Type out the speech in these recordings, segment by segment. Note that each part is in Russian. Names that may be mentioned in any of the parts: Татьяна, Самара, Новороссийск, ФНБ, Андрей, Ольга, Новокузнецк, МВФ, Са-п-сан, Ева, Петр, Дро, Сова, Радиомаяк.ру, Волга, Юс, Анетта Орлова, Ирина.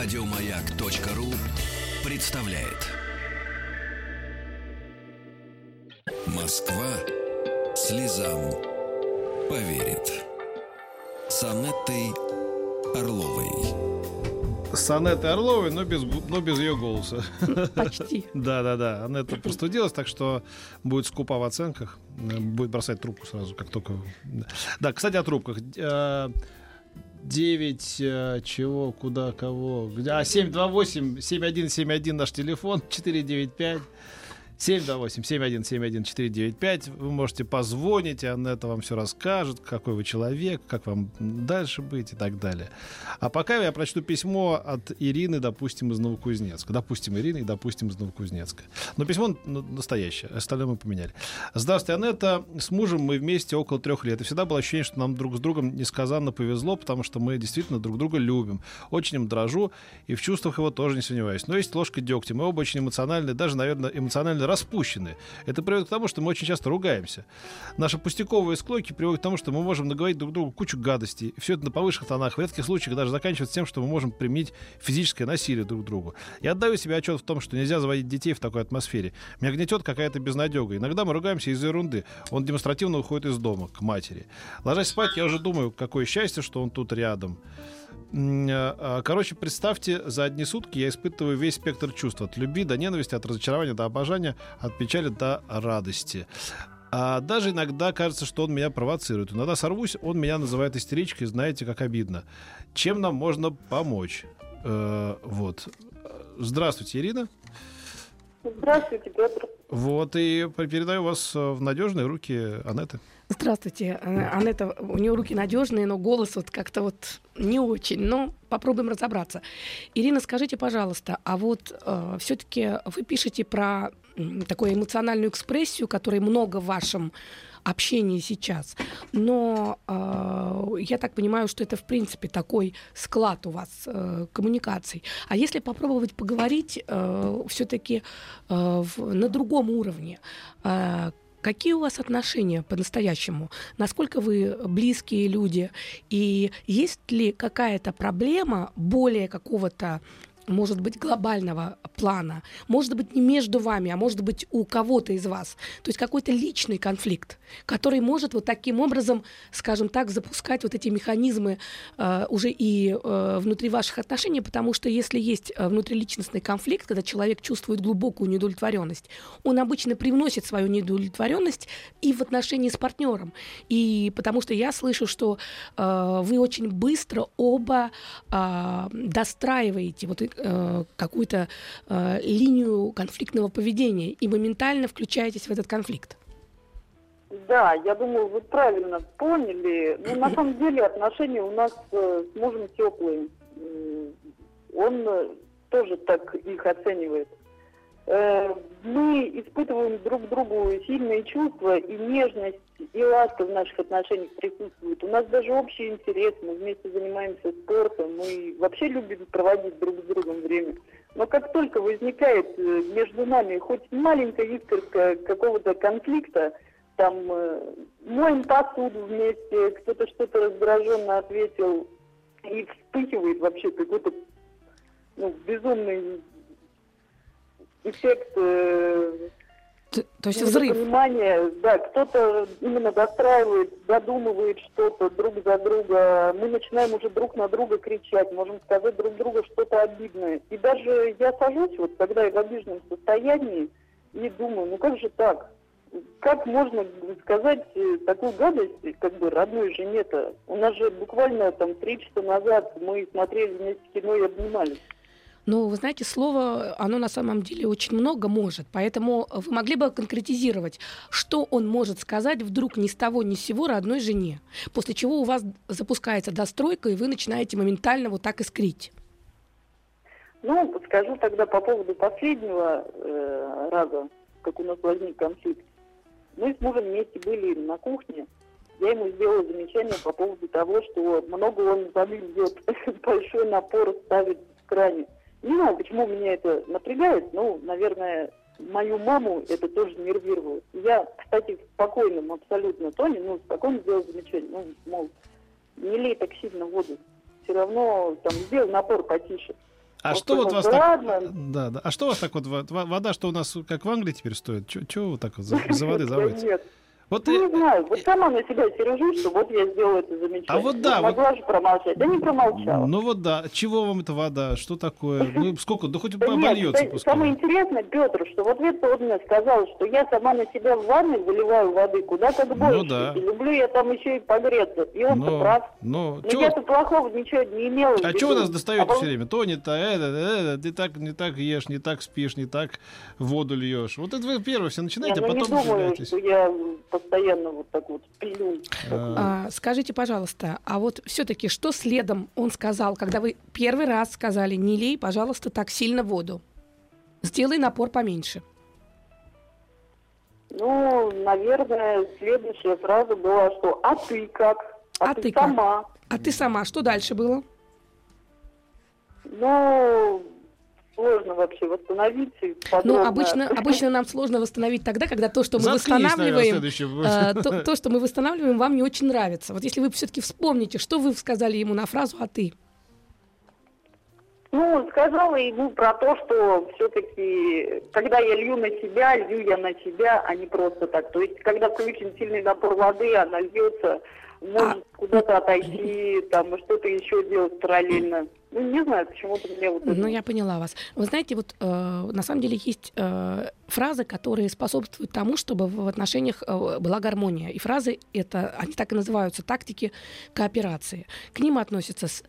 Радиомаяк.ру представляет. Москва слезам поверит. С Анеттой Орловой. С Анеттой Орловой, но без ее голоса. Почти. Да-да-да, Анетта простудилась, так что будет скупа в оценках. Будет бросать трубку сразу, как только... Да, кстати, о трубках. 9, чего, куда, кого... 728-7171 наш телефон, 495... 728-7171-495. Вы можете позвонить, и Анетта вам все расскажет, какой вы человек, как вам дальше быть и так далее. А пока я прочту письмо от Ирины, допустим, из Новокузнецка. Но письмо настоящее, остальное мы поменяли. Здравствуйте, Анетта. С мужем мы вместе около 3 лет. И всегда было ощущение, что нам друг с другом несказанно повезло, потому что мы действительно друг друга любим. Очень им дрожу, и в чувствах его тоже не сомневаюсь. Но есть ложка дегтя. Мы оба очень эмоциональны, даже, наверное, эмоционально распущены. Это приводит к тому, что мы очень часто ругаемся. Наши пустяковые склоки приводят к тому, что мы можем наговорить друг другу кучу гадостей. Все это на повышенных тонах. В редких случаях даже заканчивается тем, что мы можем применить физическое насилие друг к другу. Я отдаю себе отчет в том, что нельзя заводить детей в такой атмосфере. Меня гнетет какая-то безнадега. Иногда мы ругаемся из-за ерунды. Он демонстративно уходит из дома, к матери. Ложась спать, я уже думаю, какое счастье, что он тут рядом. Короче, представьте, за одни сутки я испытываю весь спектр чувств. От любви до ненависти, от разочарования до обожания, от печали до радости. А даже иногда кажется, что он меня провоцирует. Иногда сорвусь, он меня называет истеричкой. Знаете, как обидно. Чем нам можно помочь? Вот. Здравствуйте, Ирина. Здравствуйте, Петр. Вот, и передаю вас в надежные руки Анетты. Здравствуйте, Анетта. У нее руки надежные, но голос вот как-то вот не очень. Но попробуем разобраться. Ирина, скажите, пожалуйста, а вот все-таки вы пишете про такую эмоциональную экспрессию, которой много в вашем общении сейчас. Но я так понимаю, что это в принципе такой склад у вас коммуникаций. А если попробовать поговорить все-таки на другом уровне? Какие у вас отношения по-настоящему? Насколько вы близкие люди? И есть ли какая-то проблема более какого-то, может быть, глобального плана? Может быть, не между вами, а может быть, у кого-то из вас. То есть какой-то личный конфликт, который может вот таким образом, скажем так, запускать вот эти механизмы уже и внутри ваших отношений, потому что если есть внутриличностный конфликт, когда человек чувствует глубокую неудовлетворенность, он обычно привносит свою неудовлетворенность и в отношении с партнером. И потому что я слышу, что вы очень быстро оба достраиваете вот какую-то линию конфликтного поведения и моментально включаетесь в этот конфликт. Да, я думаю, вы правильно поняли. Ну, на самом деле отношения у нас с мужем теплые. Он тоже так их оценивает. Мы испытываем друг к другу сильные чувства, и нежность, и ласка в наших отношениях присутствует. У нас даже общий интерес, мы вместе занимаемся спортом, мы вообще любим проводить друг с другом время. Но как только возникает между нами хоть маленькая искорка какого-то конфликта, там моем посуду вместе, кто-то что-то раздраженно ответил, и вспыхивает вообще какой-то безумный... эффект понимания, да, кто-то именно достраивает, додумывает что-то друг за друга, мы начинаем уже друг на друга кричать, можем сказать друг другу что-то обидное. И даже я сажусь, вот когда я в обиженном состоянии, и думаю, ну как же так? Как можно сказать такую гадость, как бы родной жене-то? У нас же буквально там 3 часа назад мы смотрели вместе кино и обнимались. Но, вы знаете, слово, оно на самом деле очень много может. Поэтому вы могли бы конкретизировать, что он может сказать вдруг ни с того ни с сего родной жене, после чего у вас запускается достройка, и вы начинаете моментально вот так искрить. Ну, подскажу тогда по поводу последнего раза, как у нас возник конфликт. Мы с мужем вместе были на кухне. Я ему сделала замечание по поводу того, что много он воды льет, большой напор ставит в кране. Не знаю, почему меня это напрягает, но, наверное, мою маму это тоже нервирует. Я, кстати, в спокойном абсолютно тоне, спокойно сделала замечание, мол, не лей так сильно воду, все равно там сделай напор потише. А что вот вас так... Да. А что у вас так вот вода, что у нас как в Англии теперь стоит? Чего вот так вот за воды заводите? Нет. Вот ну, не знаю, вот сама на себя стережу, что вот я сделала это замечание. А вот да, могла вот... же промолчать, да не промолчала. Ну вот да, чего вам эта вода, что такое, ну сколько, да хоть побольется. Самое интересное, Петр, что вот он мне сказал, что я сама на себя в ванной выливаю воды куда как больше. Ну да. Люблю я там еще и погреться, и он-то прав. Но я-то плохого ничего не имела. А чего нас достает все время? То не то, не так ешь, не так спишь, не так воду льешь. Вот это вы первое все начинаете, а потом удивляетесь. Постоянно вот так вот пилю. Скажите, пожалуйста, а вот все-таки что следом он сказал, когда вы первый раз сказали, не лей, пожалуйста, так сильно воду. Сделай напор поменьше. Ну, наверное, следующая фраза была, что «а ты как? А ты сама?» А ты сама. Что дальше было? Ну... сложно вообще восстановить. Ну, обычно нам сложно восстановить тогда, когда то, что мы восстанавливаем, вам не очень нравится. Вот если вы все-таки вспомните, что вы сказали ему на фразу «а ты»? Ну, сказала ему про то, что все-таки, когда я лью я на себя, а не просто так. То есть, когда включен сильный напор воды, она льется, может куда-то отойти, там, что-то еще делать параллельно. Ну, не знаю, почему-то мне вот это... Ну, я поняла вас. Вы знаете, вот на самом деле есть фразы, которые способствуют тому, чтобы в отношениях была гармония. И фразы, они так и называются, тактики кооперации. К ним относятся с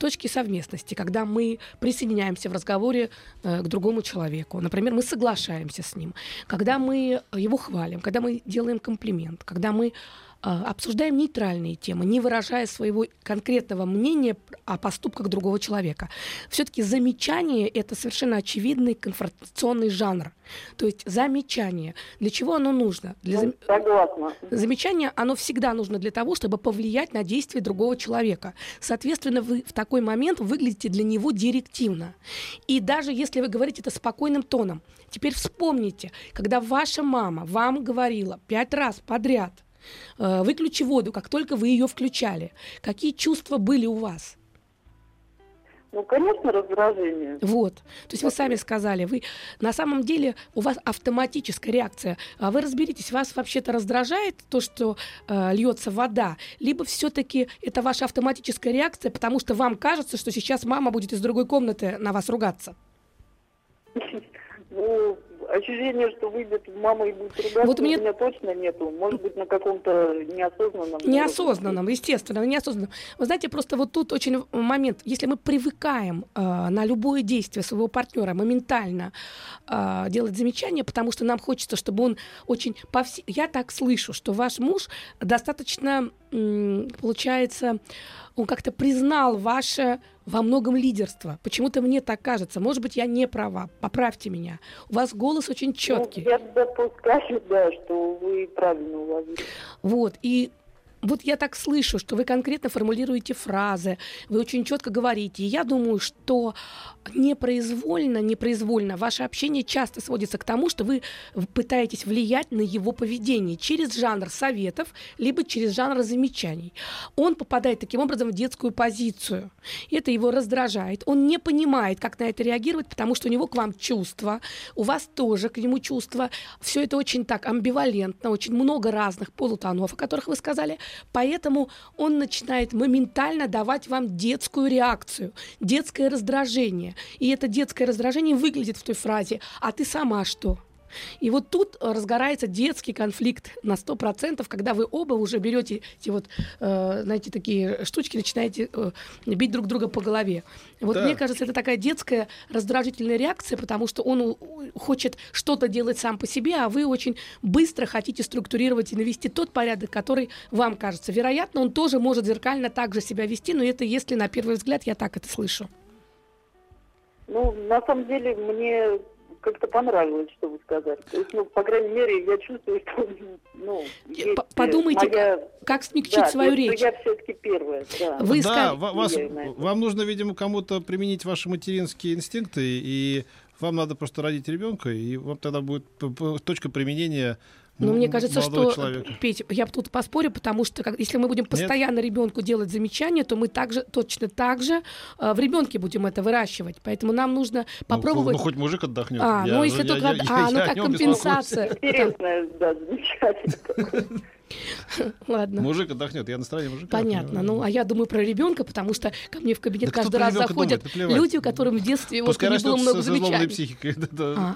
точки совместности, когда мы присоединяемся в разговоре к другому человеку. Например, мы соглашаемся с ним, когда мы его хвалим, когда мы делаем комплимент, когда мы обсуждаем нейтральные темы, не выражая своего конкретного мнения о поступках другого человека. Все-таки замечание — это совершенно очевидный конфронтационный жанр. То есть замечание. Для чего оно нужно? Согласна. Замечание, оно всегда нужно для того, чтобы повлиять на действия другого человека. Соответственно, вы в такой момент выглядите для него директивно. И даже если вы говорите это спокойным тоном, теперь вспомните, когда ваша мама вам говорила 5 раз подряд: выключи воду, как только вы ее включали. Какие чувства были у вас? Ну, конечно, раздражение. Вот. То есть вы сами сказали, на самом деле у вас автоматическая реакция. Вы разберитесь, вас вообще-то раздражает то, что льется вода, либо все-таки это ваша автоматическая реакция, потому что вам кажется, что сейчас мама будет из другой комнаты на вас ругаться. Ну, ощущение, что выйдет мама и будет ругаться, вот у меня точно нету. Может быть, на каком-то неосознанном... Неосознанном, естественно, неосознанном. Вы знаете, просто вот тут очень момент. Если мы привыкаем на любое действие своего партнера моментально делать замечания, потому что нам хочется, чтобы он очень... Я так слышу, что ваш муж достаточно, получается... Он как-то признал ваше во многом лидерство. Почему-то мне так кажется. Может быть, я не права. Поправьте меня. У вас голос очень четкий. Ну, я допускаю, да, что вы правильно уловили. Вот. И вот я так слышу, что вы конкретно формулируете фразы, вы очень четко говорите. И я думаю, что непроизвольно ваше общение часто сводится к тому, что вы пытаетесь влиять на его поведение через жанр советов, либо через жанр замечаний. Он попадает таким образом в детскую позицию. Это его раздражает. Он не понимает, как на это реагировать, потому что у него к вам чувства, у вас тоже к нему чувства. Все это очень так амбивалентно, очень много разных полутонов, о которых вы сказали. Поэтому он начинает моментально давать вам детскую реакцию, детское раздражение. И это детское раздражение выглядит в той фразе «а ты сама что?». И вот тут разгорается детский конфликт на 100%, когда вы оба уже берете эти вот, знаете, такие штучки, начинаете бить друг друга по голове. Вот да. Мне кажется, это такая детская раздражительная реакция, потому что он хочет что-то делать сам по себе, а вы очень быстро хотите структурировать и навести тот порядок, который вам кажется. Вероятно, он тоже может зеркально так же себя вести, но это если на первый взгляд, я так это слышу. Ну, на самом деле, мне... как-то понравилось, что вы сказали. То есть, ну, по крайней мере, я чувствую, что... Ну, подумайте, как смягчить свою речь. Я все-таки первая. Да, вы вам нужно, видимо, кому-то применить ваши материнские инстинкты, и вам надо просто родить ребенка, и вам тогда будет точка применения Но мне кажется, что, Петь, я тут поспорю, потому что если мы будем постоянно ребенку делать замечания, то мы также, точно так же в ребенке будем это выращивать. Поэтому нам нужно попробовать... Ну, хоть мужик отдохнет. А, я, ну если я, только... я ну как компенсация. Интересное, да, замечательно. Ладно. Мужик отдохнет, я настроение мужика. Понятно. Ну, а я думаю про ребенка, потому что ко мне в кабинет каждый раз заходят люди, у которых в детстве вот не было много замечаний.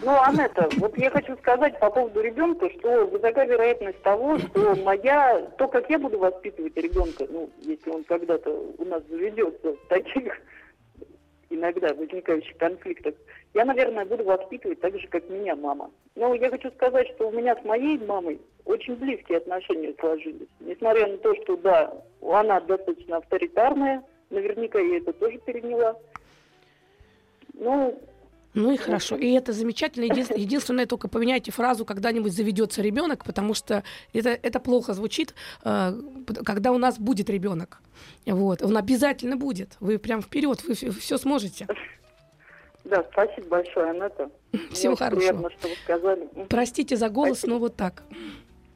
Ну, Анетта, вот я хочу сказать по поводу ребенка, что высока вероятность того, что то, как я буду воспитывать ребенка, ну, если он когда-то у нас заведется в таких иногда возникающих конфликтах, я, наверное, буду воспитывать так же, как меня мама. Но я хочу сказать, что у меня с моей мамой очень близкие отношения сложились. Несмотря на то, что, да, она достаточно авторитарная, наверняка я это тоже переняла. Ну и хорошо. И это замечательно. Единственное, только поменяйте фразу «когда-нибудь заведется ребенок», потому что это плохо звучит, когда у нас будет ребенок. Вот. Он обязательно будет. Вы прям вперед, вы все сможете. Да, спасибо большое, Анетта. Всего хорошего. Приятно, что вы сказали. Простите за голос, спасибо. Но вот так.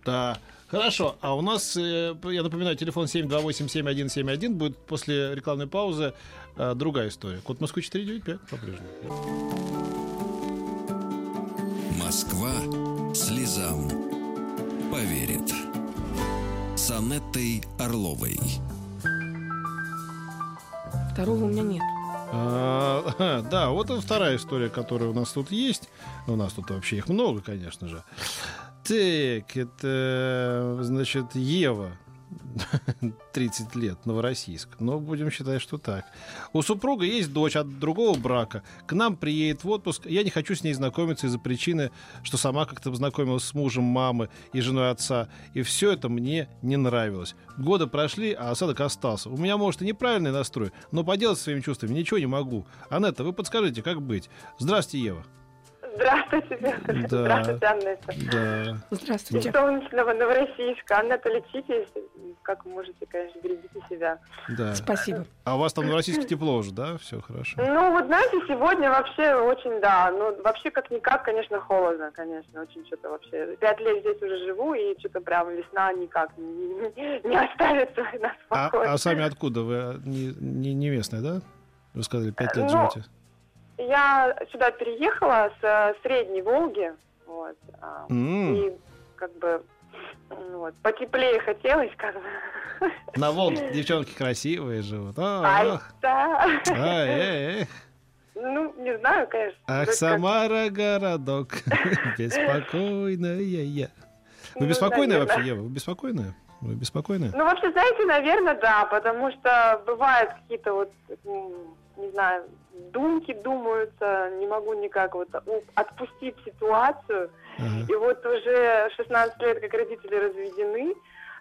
Да. Хорошо, а у нас, я напоминаю, телефон 728-7171. Будет после рекламной паузы другая история. Код Москвы 495 по-прежнему. Москва слезам поверит. С Анеттой Орловой. Второго у меня нет. Да, вот вторая история, которая у нас тут есть. У нас тут вообще их много, конечно же. Так, это, значит, Ева, 30 лет, Новороссийск. Но будем считать, что так. У супруга есть дочь от другого брака. К нам приедет в отпуск. Я не хочу с ней знакомиться из-за причины, что сама как-то познакомилась с мужем мамы и женой отца. И все это мне не нравилось. Годы прошли, а осадок остался. У меня, может, и неправильный настрой, но поделать со своими чувствами ничего не могу. Анетта, вы подскажите, как быть? Здравствуйте, Ева. Здравствуйте, Петр. Да. Здравствуйте, Анетта. Да. Здравствуйте. Из солнечного Новороссийска. Анетта, лечитесь, как можете, конечно, берегите себя. Да. Спасибо. А у вас там в Новороссийске тепло уже, да? Все хорошо. Ну, вот знаете, сегодня вообще очень, да, ну, вообще как-никак, конечно, холодно, конечно, очень что-то вообще. 5 лет здесь уже живу, и что-то прям весна никак не оставит нас в покое. А сами откуда? Вы не местные, да? Вы сказали, 5 лет живете? Я сюда переехала с Средней Волги, вот, и как бы вот, потеплее хотелось, как бы. На Волге девчонки красивые живут. Ай, да. Ай, ну, не знаю, конечно. Ах, Самара городок, беспокойная я. Вы беспокойная вообще, Ева? Вы беспокойная? Вы беспокойная? Ну, вообще, знаете, наверное, да, потому что бывают какие-то вот... не знаю, думки думаются, не могу никак вот отпустить ситуацию. И вот уже 16 лет, как родители разведены,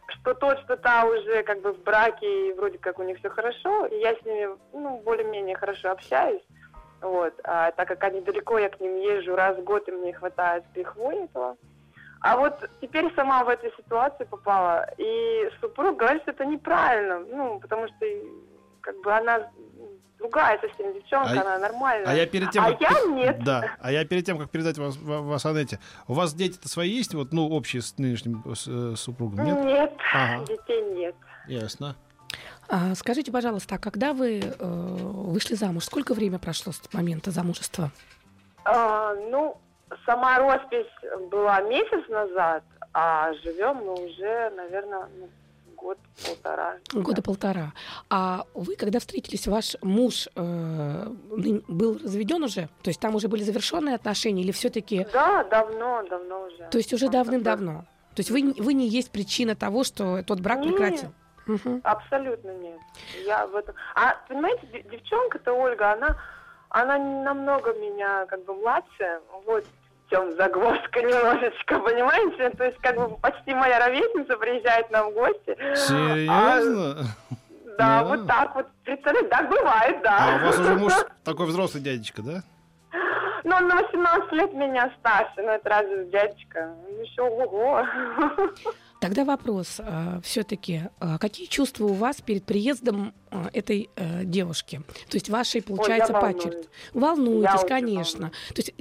что тот, что та уже как бы в браке, и вроде как у них все хорошо, и я с ними, ну, более-менее хорошо общаюсь, вот, а так как они далеко, я к ним езжу раз в год, и мне хватает с лихвой этого. А вот теперь сама в этой ситуации попала, и супруг говорит, что это неправильно, ну, потому что как бы она... другая совсем девчонка, она нормальная. А я перед тем, как передать вас Анетте, у вас дети-то свои есть, вот, ну, общие с нынешним супругом, нет? Нет, детей нет. Ясно. Скажите, пожалуйста, а когда вы вышли замуж, сколько времени прошло с момента замужества? Ну, сама роспись была месяц назад, а живем мы уже, наверное... Год-полтора. Года-полтора. А вы, когда встретились, ваш муж был разведен уже? То есть там уже были завершенные отношения или все-таки... Да, давно уже. То есть уже давным-давно. То есть вы не есть причина того, что тот брак прекратил? Угу. Абсолютно нет. Я в этом... А понимаете, девчонка-то Ольга, она намного меня как бы младше, вот. В чем загвоздка немножечко, понимаете? То есть, как бы почти моя ровесница приезжает нам в гости. Серьезно? Да, вот так вот. Представляете, так бывает, да. А у вас уже муж такой взрослый дядечка, да? Ну, он на 18 лет меня старше, но это разве дядечка? Еще ого. Тогда вопрос все-таки, какие чувства у вас перед приездом этой девушки? То есть вашей, получается, пачерти? Волнуетесь, конечно. То есть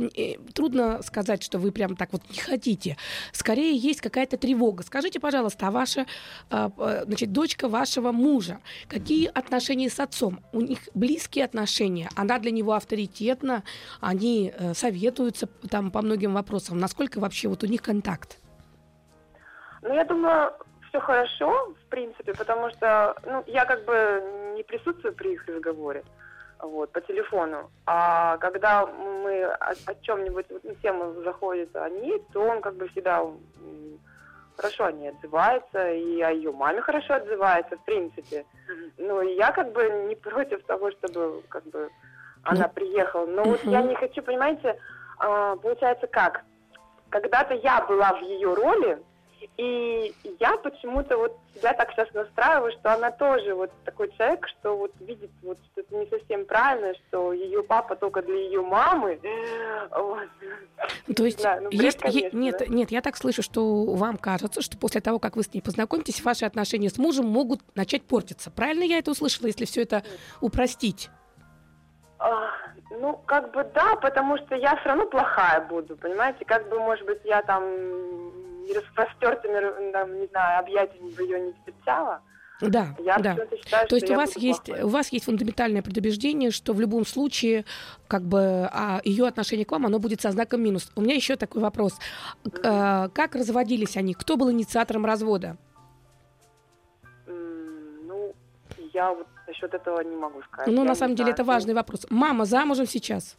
трудно сказать, что вы прям так вот не хотите. Скорее есть какая-то тревога. Скажите, пожалуйста, а ваша дочка вашего мужа, какие отношения с отцом? У них близкие отношения? Она для него авторитетна? Они советуются там по многим вопросам? Насколько вообще вот у них контакт? Ну, я думаю, все хорошо, в принципе, потому что я как бы не присутствую при их разговоре по телефону. А когда мы о чем-нибудь, тема заходит о ней, то он как бы всегда хорошо о ней отзывается, и о ее маме хорошо отзывается, в принципе. Ну, и я как бы не против того, чтобы как бы она приехала. Но вот я не хочу, понимаете, получается как? Когда-то я была в ее роли, и я почему-то вот себя так сейчас настраиваю, что она тоже вот такой человек, что вот видит вот что-то не совсем правильно, что ее папа только для ее мамы. Вот. То есть, да, ну, бред, есть конечно, нет, я так слышу, что вам кажется, что после того, как вы с ней познакомитесь, ваши отношения с мужем могут начать портиться. Правильно я это услышала, если все это упростить? Ну, как бы да, потому что я все равно плохая буду, понимаете? Как бы, может быть, я там распростертыми, там, не знаю, объятиями бы ее не встречала. Да, я считаю, то есть у вас есть фундаментальное предубеждение, что в любом случае как бы ее отношение к вам, оно будет со знаком минус. У меня еще такой вопрос. Как разводились они? Кто был инициатором развода? Ну, я вот насчет этого не могу сказать. Ну, я на самом деле, это важный вопрос. Мама замужем сейчас?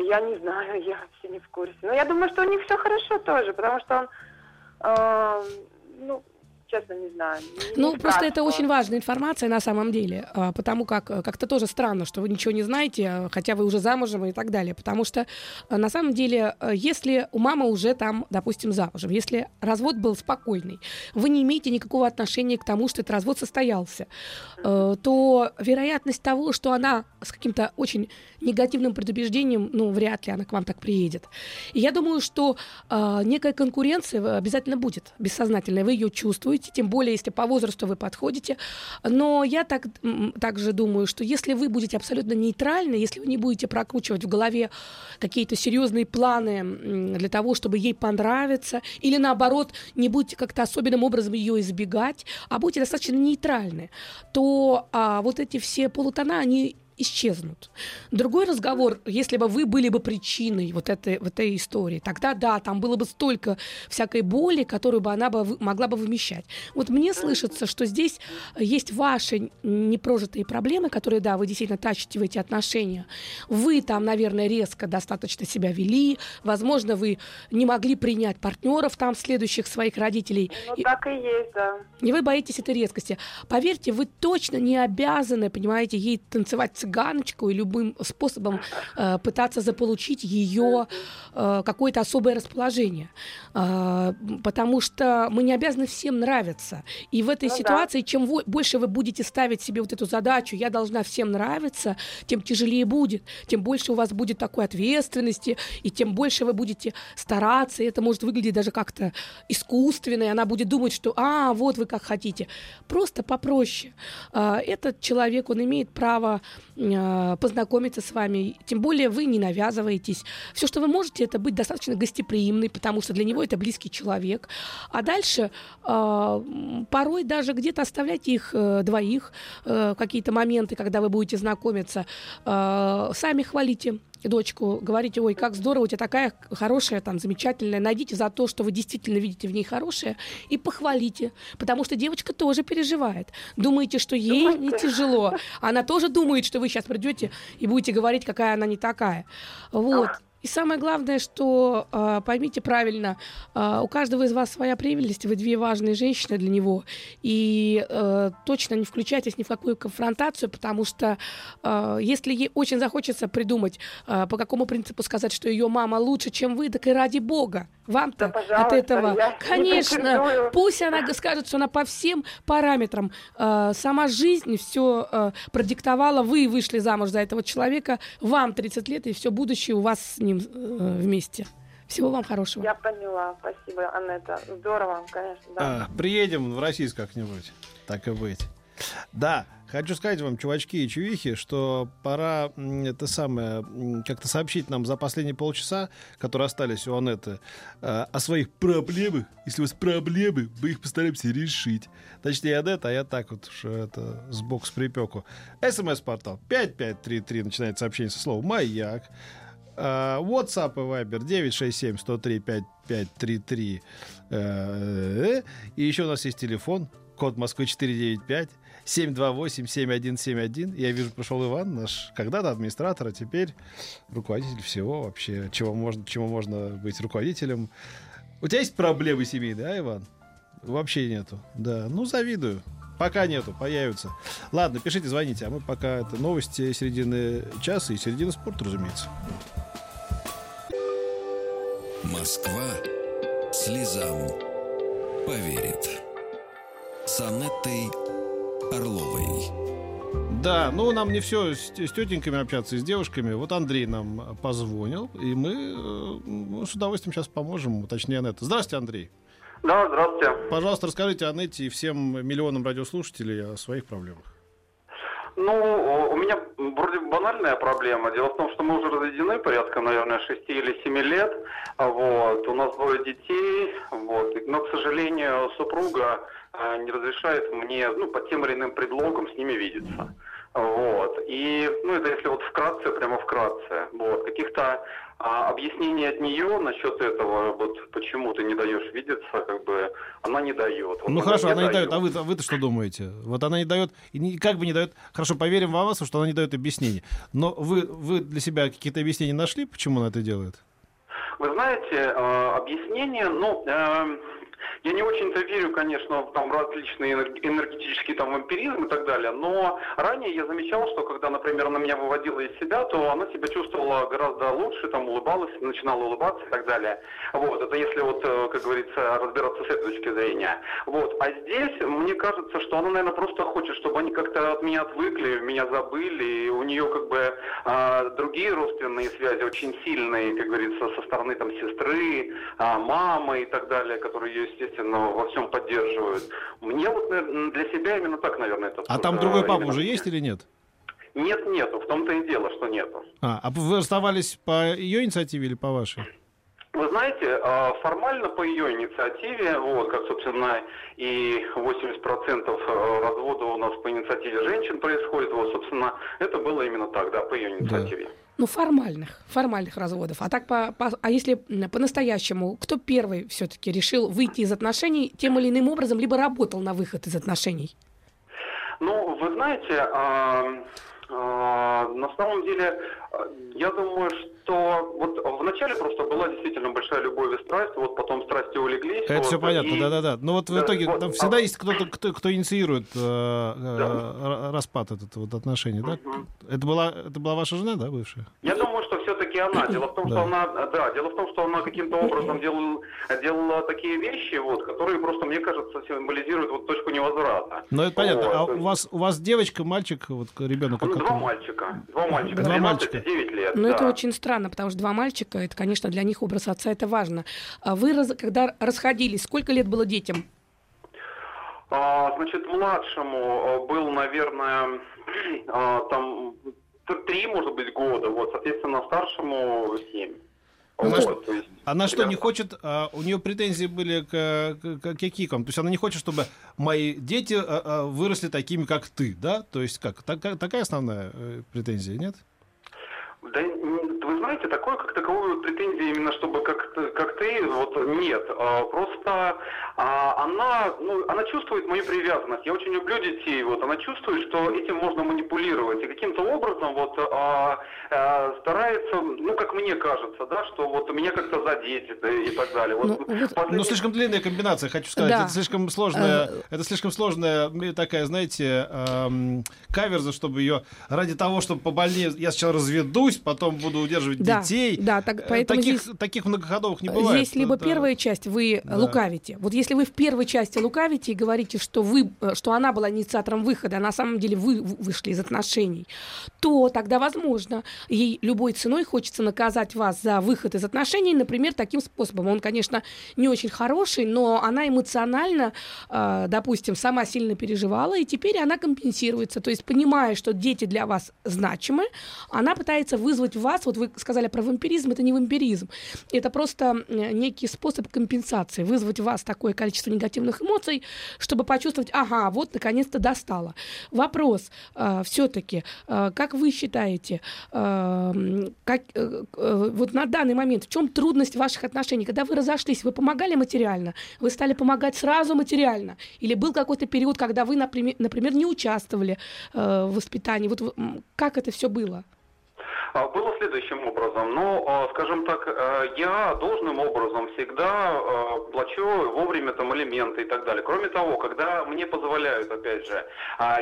Я не знаю, я вообще не в курсе. Но я думаю, что у них все хорошо тоже, потому что он, честно, не знаю. Просто это очень важная информация на самом деле, потому как как-то тоже странно, что вы ничего не знаете, хотя вы уже замужем и так далее, потому что на самом деле, если у мамы уже там, допустим, замужем, если развод был спокойный, вы не имеете никакого отношения к тому, что этот развод состоялся, то вероятность того, что она с каким-то очень негативным предубеждением, вряд ли она к вам так приедет. И я думаю, что некая конкуренция обязательно будет, бессознательная, вы ее чувствуете, тем более, если по возрасту вы подходите. Но я также думаю, что если вы будете абсолютно нейтральны, если вы не будете прокручивать в голове какие-то серьезные планы для того, чтобы ей понравиться, или наоборот, не будете как-то особенным образом ее избегать, а будете достаточно нейтральны, то вот эти все полутона, они исчезнут. Другой разговор, если бы вы были бы причиной вот этой истории, тогда да, там было бы столько всякой боли, которую бы она могла бы вымещать. Вот мне слышится, что здесь есть ваши непрожитые проблемы, которые, да, вы действительно тащите в эти отношения. Вы там, наверное, резко достаточно себя вели, возможно, вы не могли принять партнеров там, следующих своих родителей. Так и есть, да. И вы боитесь этой резкости. Поверьте, вы точно не обязаны, понимаете, ей танцевать цыганочку и любым способом пытаться заполучить ее какое-то особое расположение. Потому что мы не обязаны всем нравиться. И в этой ситуации, чем больше вы будете ставить себе вот эту задачу, я должна всем нравиться, тем тяжелее будет, тем больше у вас будет такой ответственности, и тем больше вы будете стараться, и это может выглядеть даже как-то искусственно, и она будет думать, что вот вы как хотите. Просто попроще. Этот человек, он имеет право познакомиться с вами, тем более вы не навязываетесь. Все, что вы можете, это быть достаточно гостеприимной, потому что для него это близкий человек. А дальше порой даже где-то оставлять их двоих, какие-то моменты, когда вы будете знакомиться, сами хвалите дочку, говорите: ой, как здорово, у тебя такая хорошая, там, замечательная. Найдите за то, что вы действительно видите в ней хорошее, и похвалите. Потому что девочка тоже переживает. Думаете, что ей не тяжело. Она тоже думает, что вы сейчас придете и будете говорить, какая она не такая. Вот. И самое главное, что, поймите правильно, у каждого из вас своя прелесть, вы две важные женщины для него, и точно не включайтесь ни в какую конфронтацию, потому что если ей очень захочется придумать, по какому принципу сказать, что ее мама лучше, чем вы, так и ради бога, вам-то да, от этого, конечно, пусть она скажет, что она по всем параметрам, сама жизнь все продиктовала, вы вышли замуж за этого человека, вам 30 лет, и все будущее у вас с ним вместе. Всего вам хорошего. Я поняла. Спасибо, Анетта. Здорово, конечно. Да. Приедем в Российск как-нибудь. Так и быть. Да, хочу сказать вам, чувачки и чувихи, что пора как-то сообщить нам за последние полчаса, которые остались у Анетты, о своих проблемах. Если у вас проблемы, мы их постараемся решить. Точнее, Анетта, а я так вот что это сбоку с припеку. СМС-портал 5533 начинает сообщение со словом «Маяк». WhatsApp и Viber 967-103-5533. И еще у нас есть телефон, код Москвы 495 728 7171. Я вижу, пришел Иван, наш когда-то администратор, а теперь руководитель всего вообще, чему можно быть руководителем. У тебя есть проблемы семейные, да, Иван? Вообще нету. Да, ну завидую. Пока нету, появятся. Ладно, пишите, звоните, а мы пока это новости середины часа и середины спорта, разумеется. Москва слезам поверит. С Анеттой Орловой. Да, ну нам не все с тетеньками общаться, и с девушками. Вот Андрей нам позвонил, и мы с удовольствием сейчас поможем, точнее, Анетта. Здравствуйте, Андрей. Да, здравствуйте. Пожалуйста, расскажите о Анетте и всем миллионам радиослушателей о своих проблемах. Ну, у меня вроде банальная проблема. Дело в том, что мы уже разведены порядка, наверное, 6 или 7 лет. Вот. У нас 2 детей. Вот. Но, к сожалению, супруга не разрешает мне, по тем или иным предлогам с ними видеться. Вот. И, это если вкратце. Вот. Каких-то объяснений от нее насчет этого, почему ты не даешь видеться, она не дает. Она не дает. А вы-то что думаете? Она не дает, и как бы не дает, хорошо, поверим вам, что она не дает объяснений. Но вы для себя какие-то объяснения нашли, почему она это делает? Вы знаете, объяснения, я не очень-то верю, конечно, в различные энергетические эмпиризм и так далее, но ранее я замечал, что когда, например, она меня выводила из себя, то она себя чувствовала гораздо лучше, улыбалась, начинала улыбаться и так далее. Вот, это если, как говорится, разбираться с этой точки зрения. Вот, а здесь, мне кажется, что она, наверное, просто хочет, чтобы они как-то от меня отвыкли, меня забыли, и у нее, другие родственные связи очень сильные, как говорится, со стороны, сестры, мамы и так далее, которые ее, естественно, во всем поддерживают. Мне для себя именно так, наверное, это... А там другой папа уже есть или нет? Нет, нету. В том-то и дело, что нету. А вы расставались по ее инициативе или по вашей? Вы знаете, формально по ее инициативе, как, собственно, и 80% развода у нас по инициативе женщин происходит, собственно, это было именно так, да, по ее инициативе. Да. Формальных разводов. А так а если по-настоящему, кто первый все-таки решил выйти из отношений тем или иным образом, либо работал на выход из отношений? Вы знаете, на самом деле, я думаю, что вначале просто была действительно большая любовь и страсть, потом страсти улеглись. Это все понятно, да-да-да. Но в итоге там всегда есть кто инициирует распад этого отношения, да? Это была ваша жена, да, бывшая? Я думаю, что все-таки она. Дело в том, что она каким-то образом делала такие вещи, которые просто, мне кажется, символизируют точку невозврата. Ну, это понятно. А у вас девочка, мальчик, ребенок? Два мальчика. 12-9 лет. Но это очень странно, потому что 2 мальчика, это, конечно, для них образ отца, это важно. А вы, когда расходились, сколько лет было детям? Младшему был, наверное, 3, может быть, года. Соответственно, старшему 7. Она что, не хочет, у нее претензии были к якикам? То есть она не хочет, чтобы мои дети выросли такими, как ты, да? То есть такая основная претензия, нет? Да, вы знаете, такое, как таковую претензию именно, чтобы как ты, нет. Просто она чувствует мою привязанность. Я очень люблю детей. Она чувствует, что этим можно манипулировать. И каким-то образом старается, как мне кажется, да, что меня как-то задеть и так далее. Слишком длинная комбинация, хочу сказать. Да. Это слишком сложная такая, знаете, каверза, чтобы ее ради того, чтобы побольнее я сначала разведу, разведусь, потом буду удерживать детей. Да, поэтому таких многоходовых не бывает. Здесь либо первая часть, вы лукавите. Вот если вы в первой части лукавите и говорите, что она была инициатором выхода, а на самом деле вы вышли из отношений, то тогда, возможно, ей любой ценой хочется наказать вас за выход из отношений, например, таким способом. Он, конечно, не очень хороший, но она эмоционально, допустим, сама сильно переживала, и теперь она компенсируется. То есть, понимая, что дети для вас значимы, она пытается вызвать в вас, вот вы сказали про вампиризм, это не вампиризм, это просто некий способ компенсации, вызвать в вас такое количество негативных эмоций, чтобы почувствовать, ага, вот, наконец-то достало. Вопрос все-таки, как вы считаете, вот на данный момент, в чем трудность ваших отношений? Когда вы разошлись, вы помогали материально? Вы стали помогать сразу материально? Или был какой-то период, когда вы, например, не участвовали в воспитании? Вот как это все было? Было следующим образом. Ну, скажем так, я должным образом всегда плачу вовремя там алименты и так далее. Кроме того, когда мне позволяют, опять же,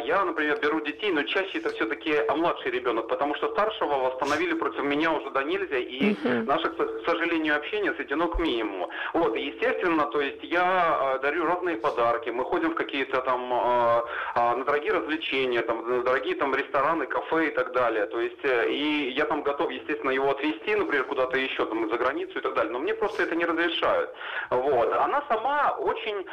я, например, беру детей, но чаще это все-таки младший ребенок, потому что старшего восстановили против меня уже до нельзя, и наше, к сожалению, общение сведено к минимуму. Вот, и естественно, то есть я дарю разные подарки, мы ходим в какие-то там на дорогие развлечения, там, на дорогие там рестораны, кафе и так далее. То есть, и я там готов, естественно, его отвезти, например, куда-то еще, там, за границу и так далее, но мне просто это не разрешают. Вот. Она сама очень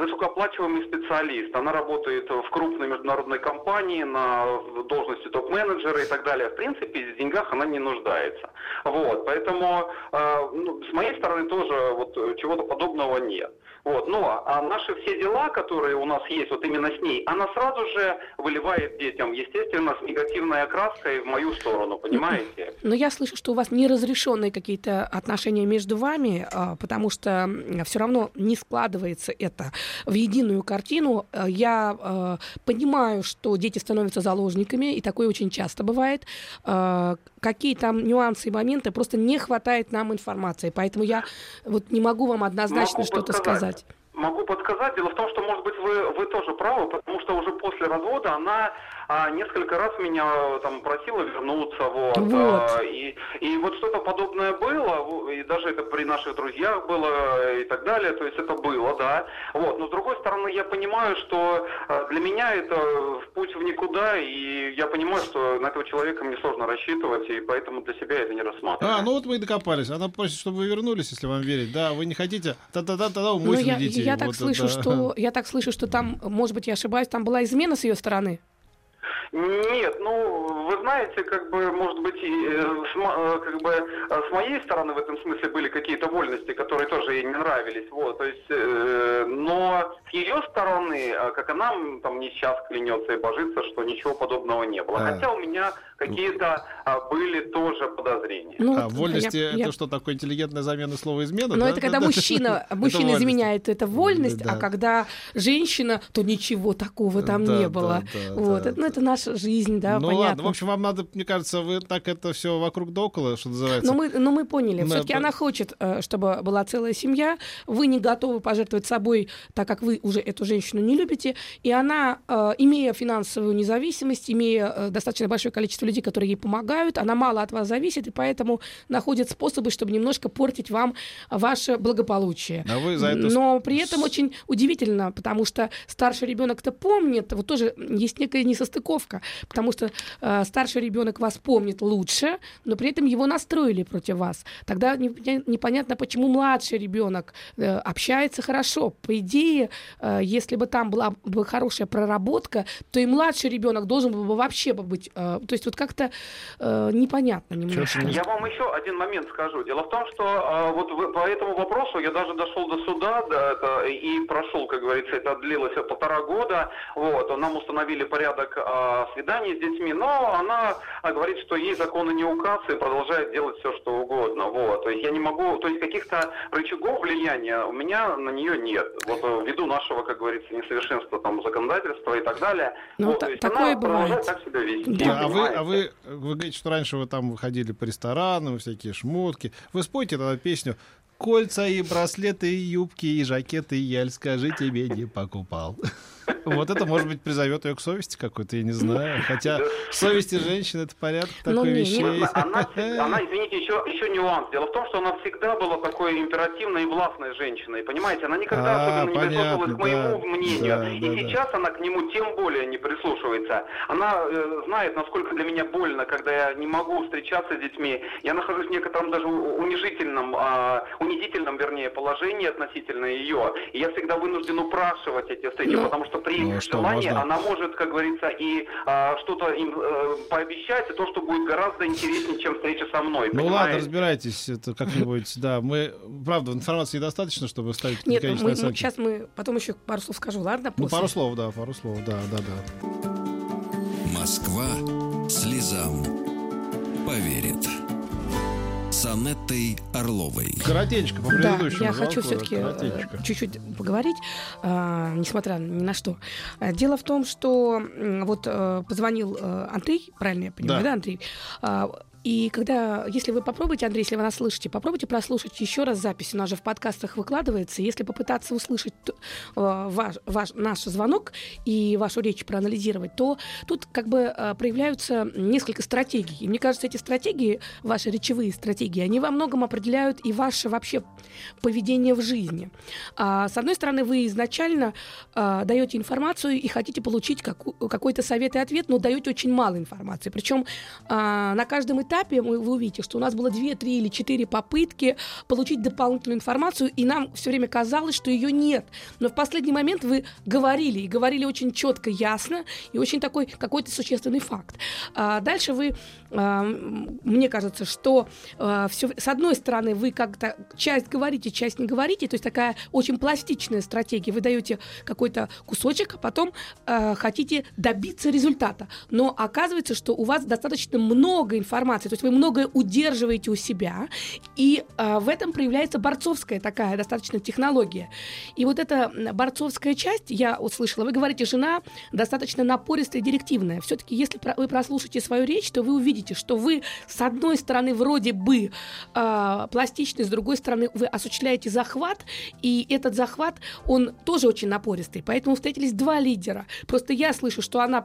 высокооплачиваемый специалист. Она работает в крупной международной компании на должности топ-менеджера и так далее. В принципе, в деньгах она не нуждается. Вот. Поэтому с моей стороны тоже вот чего-то подобного нет. Вот. Ну, а наши все дела, которые у нас есть, вот именно с ней, она сразу же выливает детям, естественно, с негативной окраской в мою сторону, понимаете? Но я слышу, что у вас неразрешенные какие-то отношения между вами, потому что все равно не складывается это в единую картину. Я понимаю, что дети становятся заложниками, и такое очень часто бывает. Какие там нюансы и моменты, просто не хватает нам информации, поэтому я вот не могу вам однозначно что-то сказать. Могу подсказать. Дело в том, что, может быть, вы тоже правы, потому что уже после развода она несколько раз меня там просила вернуться, и вот что-то подобное было, и даже это при наших друзьях было и так далее, то есть это было, да. Вот. Но с другой стороны, я понимаю, что для меня это путь в никуда, и я понимаю, что на этого человека мне сложно рассчитывать, и поэтому для себя это не рассматриваю. Ну вот мы и докопались. Она просит, чтобы вы вернулись, если вам верить. Да, вы не хотите, тогда умойте детей. Я так слышу, что там, может быть, я ошибаюсь, там была измена с ее стороны? Нет, ну, вы знаете, как бы, может быть, с моей стороны в этом смысле были какие-то вольности, которые тоже ей не нравились, вот, то есть, но с ее стороны, как она там не сейчас клянется и божится, что ничего подобного не было, хотя у меня какие-то были тоже подозрения. Вольности, это что, такое интеллигентная замена слова измена? Но это когда мужчина изменяет, это вольность, а когда женщина, то ничего такого там не было, вот, это наша жизнь, да, понятно. Ладно, в общем, вам надо, мне кажется, вы так это все вокруг да около, что называется. Но мы поняли, все-таки она хочет, чтобы была целая семья, вы не готовы пожертвовать собой, так как вы уже эту женщину не любите, и она, имея финансовую независимость, имея достаточно большое количество людей, которые ей помогают, она мало от вас зависит, и поэтому находит способы, чтобы немножко портить вам ваше благополучие. Но при этом очень удивительно, потому что старший ребенок-то помнит, вот тоже есть некая несостоятельность, потому что старший ребенок вас помнит лучше, но при этом его настроили против вас. Тогда непонятно, почему младший ребенок общается хорошо. По идее, если бы там была бы хорошая проработка, то и младший ребенок должен был бы вообще быть. То есть вот как-то непонятно немножко. Я вам еще один момент скажу. Дело в том, что вот по этому вопросу я даже дошел до суда, и прошел, как говорится, это длилось 1,5 года. Вот, нам установили порядок свиданий с детьми, но она говорит, что ей законы не указ и продолжает делать все, что угодно. Вот. То есть я не могу, то есть каких-то рычагов влияния у меня на нее нет. Вот ввиду нашего, как говорится, несовершенства там законодательства и так далее. Вот, то есть она продолжает так себя вести. Да. Вы говорите, что раньше вы там выходили по ресторанам, всякие шмотки. Вы спойте тогда песню «Кольца и браслеты, и юбки, и жакеты я, скажи, тебе не покупал». Вот это, может быть, призовет ее к совести какой-то, я не знаю. Хотя совести женщины — это порядок такой вещей. Она, извините, еще нюанс. Дело в том, что она всегда была такой императивной и властной женщиной, понимаете? Она никогда особенно не прислушивалась к моему мнению. И сейчас она к нему тем более не прислушивается. Она знает, насколько для меня больно, когда я не могу встречаться с детьми. Я нахожусь в некотором даже унизительном положении относительно ее. И я всегда вынужден упрашивать эти встречи, потому что при желании она может, как говорится, и что-то им пообещать, и то, что будет гораздо интереснее, чем встреча со мной. Ну ладно, разбирайтесь, это как-нибудь, да. Мы, правда, информации недостаточно, чтобы ставить конечные оценки. Нет, сейчас мы потом еще пару слов скажу, ладно? Ну, пару слов. Москва слезам поверит. С Анеттой Орловой. Коротенько, по предыдущему. Да, я хочу все-таки чуть-чуть поговорить, несмотря ни на что. Дело в том, что вот позвонил Андрей, правильно я понимаю, да, Андрей? И когда, если вы попробуете, Андрей, если вы нас слышите, попробуйте прослушать еще раз запись. У нас же в подкастах выкладывается. Если попытаться услышать наш звонок и вашу речь проанализировать, то тут как бы проявляются несколько стратегий. И мне кажется, эти стратегии, ваши речевые стратегии, они во многом определяют и ваше вообще поведение в жизни. С одной стороны, вы изначально даете информацию и хотите получить какой-то совет и ответ, но даете очень мало информации. Причем на каждом этапе вы увидите, что у нас было 2, 3 или 4 попытки получить дополнительную информацию, и нам все время казалось, что ее нет. Но в последний момент вы говорили, и говорили очень четко, ясно, и очень такой какой-то существенный факт. Дальше вы, мне кажется, что с одной стороны вы как-то часть говорите, часть не говорите, то есть такая очень пластичная стратегия. Вы даете какой-то кусочек, а потом хотите добиться результата. Но оказывается, что у вас достаточно много информации, то есть вы многое удерживаете у себя, и в этом проявляется борцовская такая достаточно технология. И вот эта борцовская часть, я услышала, вы говорите, жена достаточно напористая и директивная. Все-таки, если вы прослушаете свою речь, то вы увидите, что вы, с одной стороны, вроде бы пластичный, с другой стороны, вы осуществляете захват, и этот захват, он тоже очень напористый, поэтому встретились два лидера. Просто я слышу, что она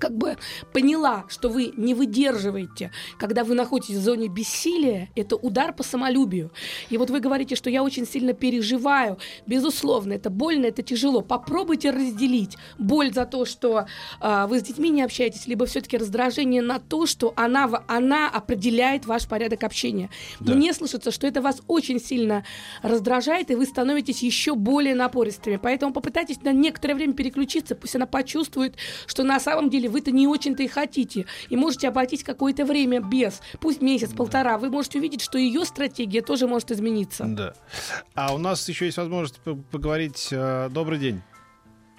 как бы поняла, что вы не выдерживаете, когда вы находитесь в зоне бессилия, это удар по самолюбию. И вот вы говорите, что я очень сильно переживаю. Безусловно, это больно, это тяжело. Попробуйте разделить боль за то, что вы с детьми не общаетесь, либо все-таки раздражение на то, что она определяет ваш порядок общения. Да. Мне слышится, что это вас очень сильно раздражает, и вы становитесь еще более напористыми. Поэтому попытайтесь на некоторое время переключиться, пусть она почувствует, что на самом деле вы-то не очень-то и хотите, и можете обойтись какое-то время без, пусть месяц, полтора, вы можете увидеть, что ее стратегия тоже может измениться. Да. А у нас еще есть возможность поговорить. Добрый день.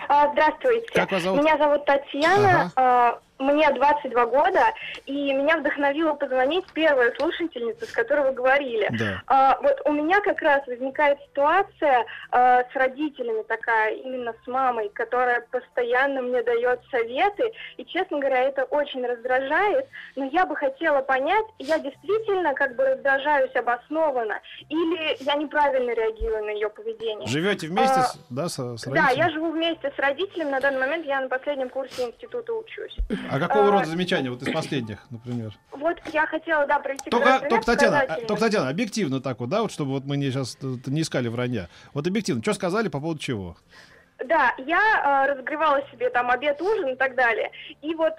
Здравствуйте. Как вас зовут? Меня зовут Татьяна. Ага. Мне 22 года, и меня вдохновила позвонить первая слушательница, с которой вы говорили. Да. Вот у меня как раз возникает ситуация с родителями такая, именно с мамой, которая постоянно мне дает советы, и, честно говоря, это очень раздражает, но я бы хотела понять, я действительно как бы раздражаюсь обоснованно, или я неправильно реагирую на ее поведение. Живете вместе с родителями? Да, я живу вместе с родителями, на данный момент я на последнем курсе института учусь. А какого рода замечания вот из последних, например? Вот я хотела, да, провести... Только, Татьяна, объективно так вот, да, вот чтобы вот мы сейчас не искали вранья. Вот объективно, что сказали, по поводу чего? Да, я разогревала себе там обед, ужин и так далее. И вот,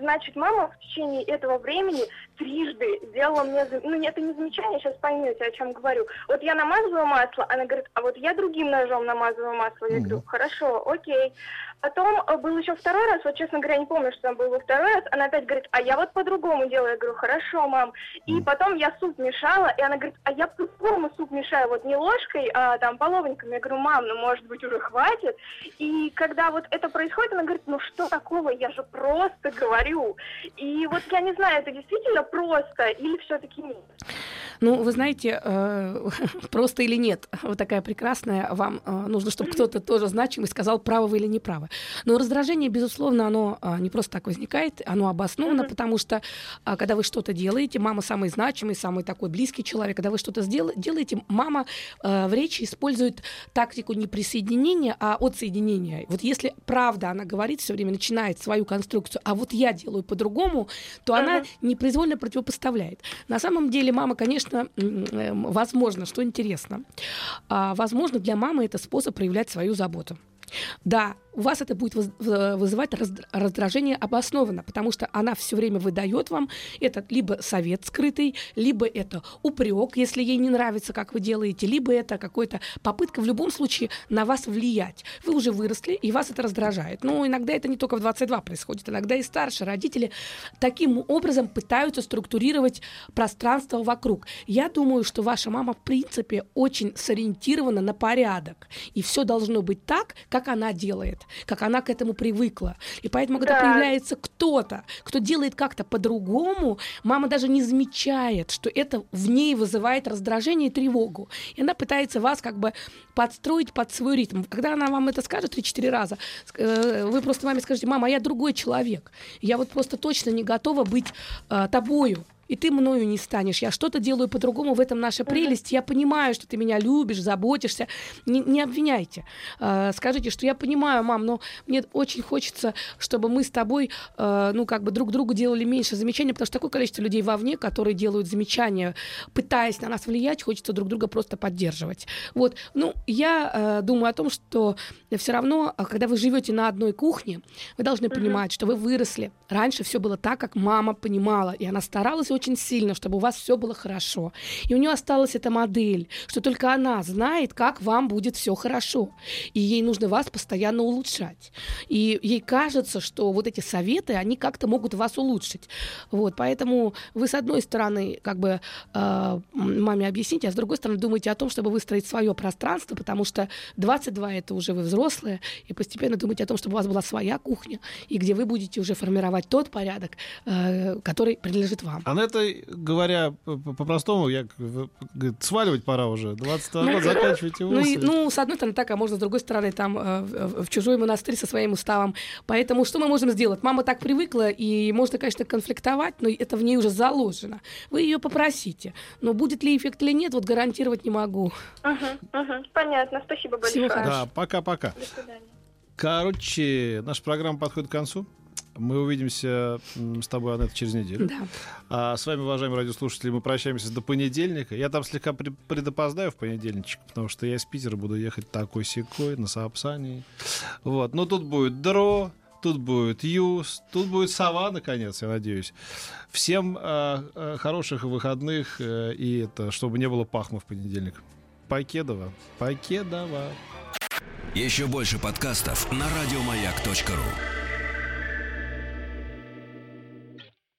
значит, мама в течение этого времени трижды делала мне... Ну, это не замечание, сейчас поймете, о чем говорю. Вот я намазываю масло, она говорит, а вот я другим ножом намазываю масло. Я говорю, хорошо, окей. Потом был еще второй раз, вот, честно говоря, не помню, что там был во второй раз. Она опять говорит, а я вот по-другому делаю. Я говорю, хорошо, мам. И потом я суп мешала, и она говорит, а я по-другому суп мешаю, вот не ложкой, а там половником. Я говорю, мам, ну, может быть, уже хватит? И когда вот это происходит, она говорит, ну что такого, я же просто говорю. И вот я не знаю, это действительно просто или все-таки нет? Ну, вы знаете, просто или нет, вот такая прекрасная, вам нужно, чтобы кто-то тоже значимый сказал, правы вы или неправы. Но раздражение, безусловно, оно не просто так возникает, оно обосновано, потому что, когда вы что-то делаете, мама самый значимый, самый такой близкий человек, когда вы что-то делаете, мама в речи использует тактику не присоединения, а отсоединения. Вот если правда она говорит, все время начинает свою конструкцию, а вот я делаю по-другому, то она непроизвольно противопоставляет. На самом деле мама, конечно, возможно, что интересно, возможно, для мамы это способ проявлять свою заботу. Да, у вас это будет вызывать раздражение обоснованно, потому что она все время выдает вам этот либо совет скрытый, либо это упрек, если ей не нравится, как вы делаете, либо это какая-то попытка в любом случае на вас влиять. Вы уже выросли, и вас это раздражает. Но иногда это не только в 22 происходит, иногда и старше. Родители таким образом пытаются структурировать пространство вокруг. Я думаю, что ваша мама, в принципе, очень сориентирована на порядок. И все должно быть так, как она делает, как она к этому привыкла. И поэтому, когда появляется кто-то, кто делает как-то по-другому, мама даже не замечает, что это в ней вызывает раздражение и тревогу. И она пытается вас как бы подстроить под свой ритм. Когда она вам это скажет 3-4 раза, вы просто маме скажете: «Мама, я другой человек. Я вот просто точно не готова быть тобою. И ты мною не станешь. Я что-то делаю по-другому, в этом наша прелесть. Я понимаю, что ты меня любишь, заботишься». Не обвиняйте. Скажите, что я понимаю, мам, но мне очень хочется, чтобы мы с тобой, ну, как бы друг другу делали меньше замечаний, потому что такое количество людей вовне, которые делают замечания, пытаясь на нас влиять, хочется друг друга просто поддерживать. Вот. Ну, я думаю о том, что все равно, когда вы живете на одной кухне, вы должны понимать, что вы выросли. Раньше все было так, как мама понимала, и она старалась очень сильно, чтобы у вас все было хорошо. И у нее осталась эта модель, что только она знает, как вам будет все хорошо. И ей нужно вас постоянно улучшать. И ей кажется, что вот эти советы, они как-то могут вас улучшить. Вот, поэтому вы, с одной стороны, как бы маме объясните, а с другой стороны, думаете о том, чтобы выстроить свое пространство, потому что 22 — это уже вы взрослые, и постепенно думайте о том, чтобы у вас была своя кухня, и где вы будете уже формировать тот порядок, который принадлежит вам. Это, говоря по-простому, я говорю, сваливать пора уже. 22 года, заканчивайте его. Ну, с одной стороны так, а можно с другой стороны там в чужой монастырь со своим уставом. Поэтому что мы можем сделать? Мама так привыкла, и можно, конечно, конфликтовать, но это в ней уже заложено. Вы ее попросите. Но будет ли эффект или нет, вот гарантировать не могу. Понятно. Спасибо большое. Да, пока-пока. До свидания. Короче, наша программа подходит к концу. Мы увидимся с тобой, Анетта, через неделю. Да. С вами, уважаемые радиослушатели, мы прощаемся до понедельника. Я там слегка предопоздаю в понедельничек, потому что я из Питера буду ехать такой-сякой на Са-п-сане. Вот. Но тут будет Дро, тут будет Юс, тут будет Сова, наконец, я надеюсь. Всем хороших выходных, и это, чтобы не было пахмо в понедельник. Покедова, Покедова. Еще больше подкастов на радиомаяк.ру.